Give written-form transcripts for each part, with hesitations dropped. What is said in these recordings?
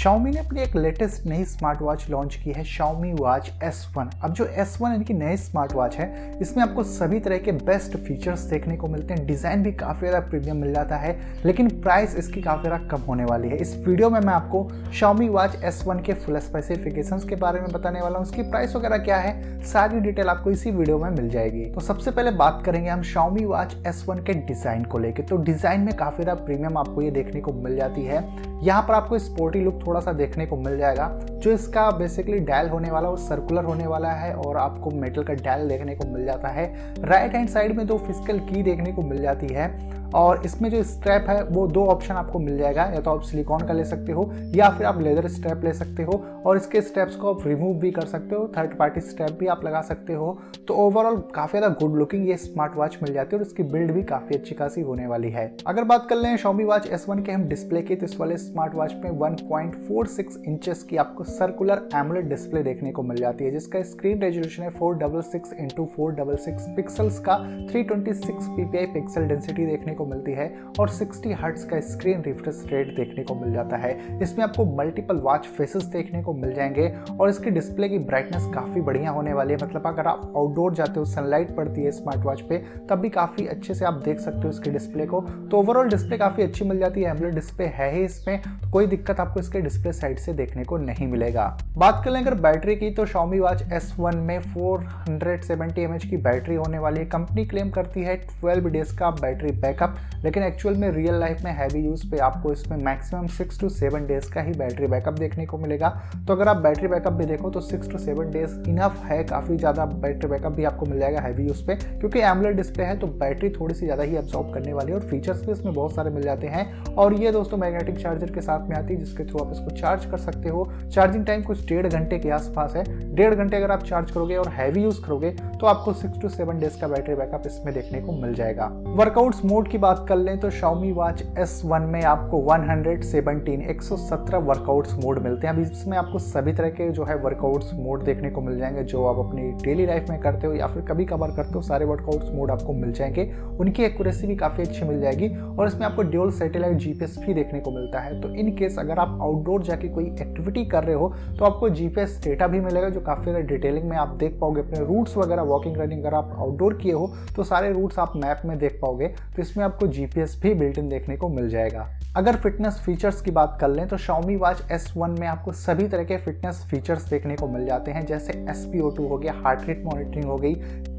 Xiaomi ने अपनी एक लेटेस्ट नई स्मार्ट वॉच लॉन्च की है, Xiaomi Watch S1। अब जो S1 इनकी नई स्मार्ट वॉच है, इसमें आपको सभी तरह के बेस्ट फीचर्स देखने को मिलते हैं। डिज़ाइन भी काफ़ी ज़्यादा प्रीमियम मिल जाता है, लेकिन प्राइस इसकी काफ़ी ज़्यादा कम होने वाली है। इस वीडियो में मैं आपको Xiaomi Watch S1 के फुल स्पेसिफिकेशंस के बारे में बताने वाला हूँ। उसकी प्राइस वगैरह क्या है, सारी डिटेल आपको इसी वीडियो में मिल जाएगी। तो सबसे पहले बात करेंगे हम Xiaomi Watch S1 के डिज़ाइन को लेकर। तो डिज़ाइन में काफ़ी ज़्यादा प्रीमियम आपको ये देखने को मिल जाती है। यहाँ पर आपको स्पोर्टी लुक थोड़ा सा देखने को मिल जाएगा। जो इसका बेसिकली डायल होने वाला वो सर्कुलर होने वाला है और आपको मेटल का डायल देखने को मिल जाता है। राइट हैंड साइड में दो फिजिकल की देखने को मिल जाती है और इसमें जो स्ट्रैप है वो दो ऑप्शन आपको मिल जाएगा, या तो आप सिलिकॉन का ले सकते हो या फिर आप लेदर स्ट्रैप ले सकते हो, और इसके स्ट्रैप्स को आप रिमूव भी कर सकते हो, थर्ड पार्टी स्ट्रैप भी आप लगा सकते हो। तो ओवरऑल काफ़ी ज़्यादा गुड लुकिंग ये स्मार्ट वॉच मिल जाती है और इसकी बिल्ड भी काफ़ी अच्छी खासी होने वाली है। अगर बात कर लें Xiaomi Watch S1 के हम डिस्प्ले की, तो इस वाले स्मार्ट वॉच में 1.46 इंचेस की आपको सर्कुलर AMOLED डिस्प्ले देखने को मिल जाती है, जिसका स्क्रीन रेजोल्यूशन है 466x466 पिक्सल्स का, 326 ppi पिक्सल डेंसिटी देखने को मिलती है और 60 हर्ट्ज का स्क्रीन रिफ्रेश रेट देखने को मिल जाता है। इसमें आपको मल्टीपल वॉच फेसेस देखने को मिल जाएंगे और इसके डिस्प्ले की ब्राइटनेस काफ़ी बढ़िया होने वाली है। मतलब अगर आप आउटडोर जाते हो, सनलाइट पड़ती है स्मार्ट वॉच पे, तब भी काफ़ी अच्छे से आप देख सकते हो इसके डिस्प्ले को। तो ओवरऑल डिस्प्ले काफ़ी अच्छी मिल जाती है, AMOLED डिस्प्ले है ही इसमें, तो कोई दिक्कत आपको इसके डिस्प्ले साइड से देखने को नहीं मिलेगा। बात कर लें अगर बैटरी की, तो Xiaomi Watch S1 में 470 mAh की बैटरी होने वाली है। कंपनी क्लेम करती है 12 डेज का बैटरी बैकअप, लेकिन एक्चुअल में रियल लाइफ में हैवी यूज़ पे आपको इसमें मैक्सिमम 6 to 7 डेज का ही बैटरी बैकअप देखने को मिलेगा। तो अगर आप बैटरी बैकअप भी देखो तो 6 to 7 डेज इनफ है, काफ़ी ज़्यादा बैटरी बैकअप भी आपको मिल जाएगा हैवी यूज़ पे, क्योंकि AMOLED डिस्प्ले है तो बैटरी थोड़ी सी ज़्यादा ही एब्जॉर्ब करने वाली है और फीचर्स भी इसमें बहुत सारे मिल जाते हैं। और ये दोस्तों मैग्नेटिक चार्जर के साथ में आती है, जिसके थ्रू आप इसको चार्ज कर सकते हो। चार्जिंग टाइम कुछ 1.5 घंटे के आसपास है। 1.5 घंटे अगर आप चार्ज करोगे और हैवी यूज़ करोगे तो आपको 6 to 7 डेज का बैटरी बैकअप इसमें देखने को मिल जाएगा। वर्कआउट्स मोड की बात कर लें तो Xiaomi Watch S1 में आपको 117 वर्कआउट्स मोड मिलते हैं। अब इसमें आपको सभी तरह के जो है वर्कआउट्स मोड देखने को मिल जाएंगे, जो आप अपनी डेली लाइफ में करते हो या फिर कभी कभार करते हो, सारे वर्कआउट्स मोड आपको मिल जाएंगे। उनकी एक्यूरेसी भी काफ़ी अच्छी मिल जाएगी और इसमें आपको ड्यूल सैटेलाइट GPS भी देखने को मिलता है। तो इन केस अगर आप आउटडोर जाके कोई एक्टिविटी कर रहे हो तो आपको GPS डेटा भी मिलेगा, जो काफ़ी डिटेलिंग में आप देख पाओगे अपने रूट्स वगैरह। वॉकिंग रनिंग अगर आप आउटडोर किए हो तो सारे रूट्स आप मैप में देख पाओगे, तो इसमें आपको GPS भी बिल्ट इन देखने को मिल जाएगा। अगर फिटनेस फीचर्स की बात कर लें तो Xiaomi Watch S1 में आपको सभी तरह के फिटनेस फीचर्स देखने को मिल जाते हैं, जैसे SpO2 हो गया, हार्ट रेट मॉनिटरिंग हो गई,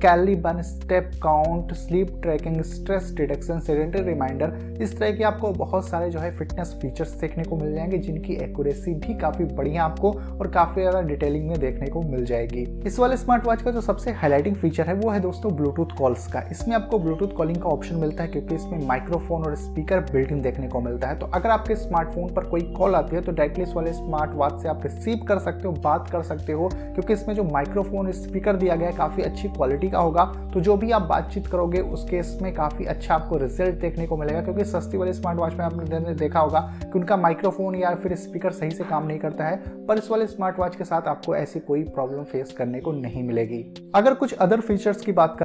calorie burn, step count, sleep tracking, stress detection, sedentary reminder, इस तरह के आपको बहुत सारे जो है फिटनेस फीचर्स देखने को मिल जाएंगे, जिनकी एक्यूरेसी भी काफ़ी बढ़िया आपको और काफ़ी ज़्यादा डिटेलिंग में देखने को मिल जाएगी। इस वाले स्मार्ट वॉच का जो सबसे हाईलाइटिंग फीचर है वो है दोस्तों ब्लूटूथ कॉल्स का। इसमें आपको ब्लूटूथ कॉलिंग का ऑप्शन मिलता है, क्योंकि इसमें माइक्रोफोन और स्पीकर बिल्ट इन देखने को मिलता है। तो अगर आपके स्मार्टफोन पर कोई कॉल आती है तो डायरेक्टली इस वाले स्मार्ट वॉच से आप रिसीव कर सकते हो, बात कर सकते हो, क्योंकि इसमें जो माइक्रोफोन और स्पीकर दिया गया है काफ़ी अच्छी क्वालिटी का होगा। तो जो भी आप बातचीत करोगे उस केस में काफ़ी अच्छा आपको रिजल्ट देखने को मिलेगा, क्योंकि सस्ती वाले स्मार्ट वॉच में आपने देखा होगा कि उनका माइक्रोफोन या फिर स्पीकर सही से काम नहीं करता है, पर इस वाले स्मार्ट वॉच के साथ आपको ऐसी कोई प्रॉब्लम फेस करने को नहीं मिलेगी। अगर कुछ अदर फीचर्स की बात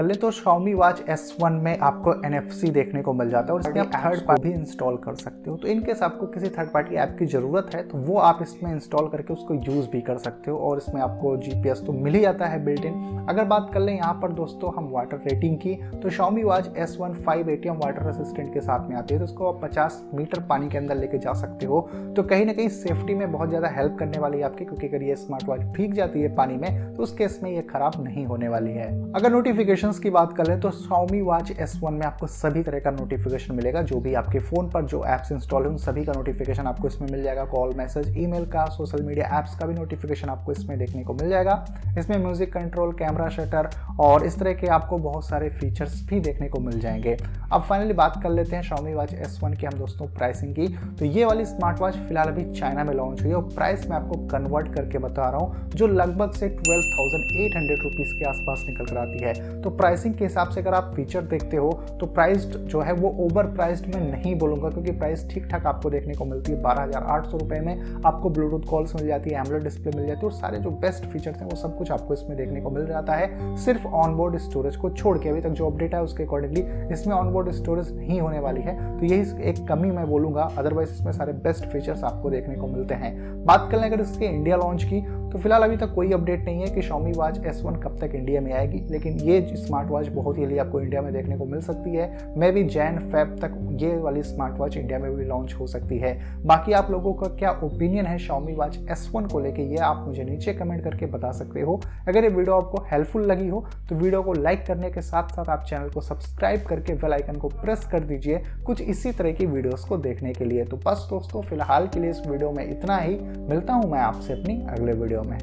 पहले तो Xiaomi Watch S1 में आपको NFC देखने को मिल जाता है और इसमें आप थर्ड पार्टी भी इंस्टॉल कर सकते हो। तो इनकेस आपको किसी थर्ड पार्टी ऐप की ज़रूरत है तो वो आप इसमें इंस्टॉल करके उसको यूज़ भी कर सकते हो, और इसमें आपको GPS तो मिल ही जाता है बिल्ट इन। अगर बात कर लें यहाँ पर दोस्तों हम वाटर रेटिंग की, तो Xiaomi Watch S1 5 ATM water resistant के साथ में आती है, तो इसको आप 50 मीटर पानी के अंदर लेके जा सकते हो। तो कहीं ना कहीं सेफ्टी में बहुत ज़्यादा हेल्प करने वाली है आपकी, क्योंकि अगर ये स्मार्ट वॉच भीग जाती है पानी में तो उस केस में ये खराब नहीं होने वाली है। अगर नोटिफिकेशन की बात कर लें तो Xiaomi Watch S1 में आपको सभी तरह का नोटिफिकेशन मिलेगा, जो भी आपके फोन पर जो ऐप्स इंस्टॉल है उन सभी का नोटिफिकेशन आपको इसमें मिल जाएगा। कॉल, मैसेज, ईमेल का, सोशल मीडिया ऐप्स का भी नोटिफिकेशन आपको इसमें देखने को मिल जाएगा। इसमें म्यूजिक कंट्रोल, कैमरा शटर और इस तरह के आपको बहुत सारे फीचर्स भी देखने को मिल जाएंगे। अब फाइनली बात कर लेते हैं Xiaomi Watch S1 की हम दोस्तों प्राइसिंग की। तो ये वाली स्मार्ट वॉच फिलहाल अभी चाइना में लॉन्च हुई है और प्राइस मैं आपको कन्वर्ट करके बता रहा हूँ, जो लगभग से 12,800 रुपीज़ के आसपास निकल कर आती है। तो प्राइसिंग के हिसाब से अगर आप फीचर देखते हो तो प्राइस्ड जो है वो ओवर प्राइस्ड में नहीं बोलूँगा, क्योंकि प्राइस ठीक ठाक आपको देखने को मिलती है। 12,800 रुपये में आपको ब्लूटूथ कॉल्स मिल जाती है, AMOLED डिस्प्ले मिल जाती है और सारे जो बेस्ट फीचर्स हैं वो सब कुछ आपको इसमें देखने को मिल जाता है, सिर्फ ऑनबोर्ड स्टोरेज को छोड़ के। अभी तक जो अपडेट है उसके अकॉर्डिंगली इसमें ऑनबोर्ड स्टोरेज नहीं होने वाली है, तो यही एक कमी मैं बोलूँगा। अदरवाइज इसमें सारे बेस्ट फीचर्स आपको देखने को मिलते हैं। बात कर लें अगर इसके इंडिया लॉन्च की, तो फिलहाल अभी तक कोई अपडेट नहीं है कि Xiaomi Watch S1 कब तक इंडिया में आएगी, लेकिन ये स्मार्ट वॉच बहुत जल्दी आपको इंडिया में देखने को मिल सकती है। मे बी Jan-Feb तक ये वाली स्मार्ट वॉच इंडिया में भी लॉन्च हो सकती है। बाकी आप लोगों का क्या ओपिनियन है Xiaomi Watch S1 को लेके, ये आप मुझे नीचे कमेंट करके बता सकते हो। अगर ये वीडियो आपको हेल्पफुल लगी हो तो वीडियो को लाइक करने के साथ साथ आप चैनल को सब्सक्राइब करके बेल आइकन को प्रेस कर दीजिए कुछ इसी तरह की वीडियोस को देखने के लिए। तो बस दोस्तों, फिलहाल के लिए इस वीडियो में इतना ही। मिलता हूँ मैं आपसे अपनी अगले वीडियो में।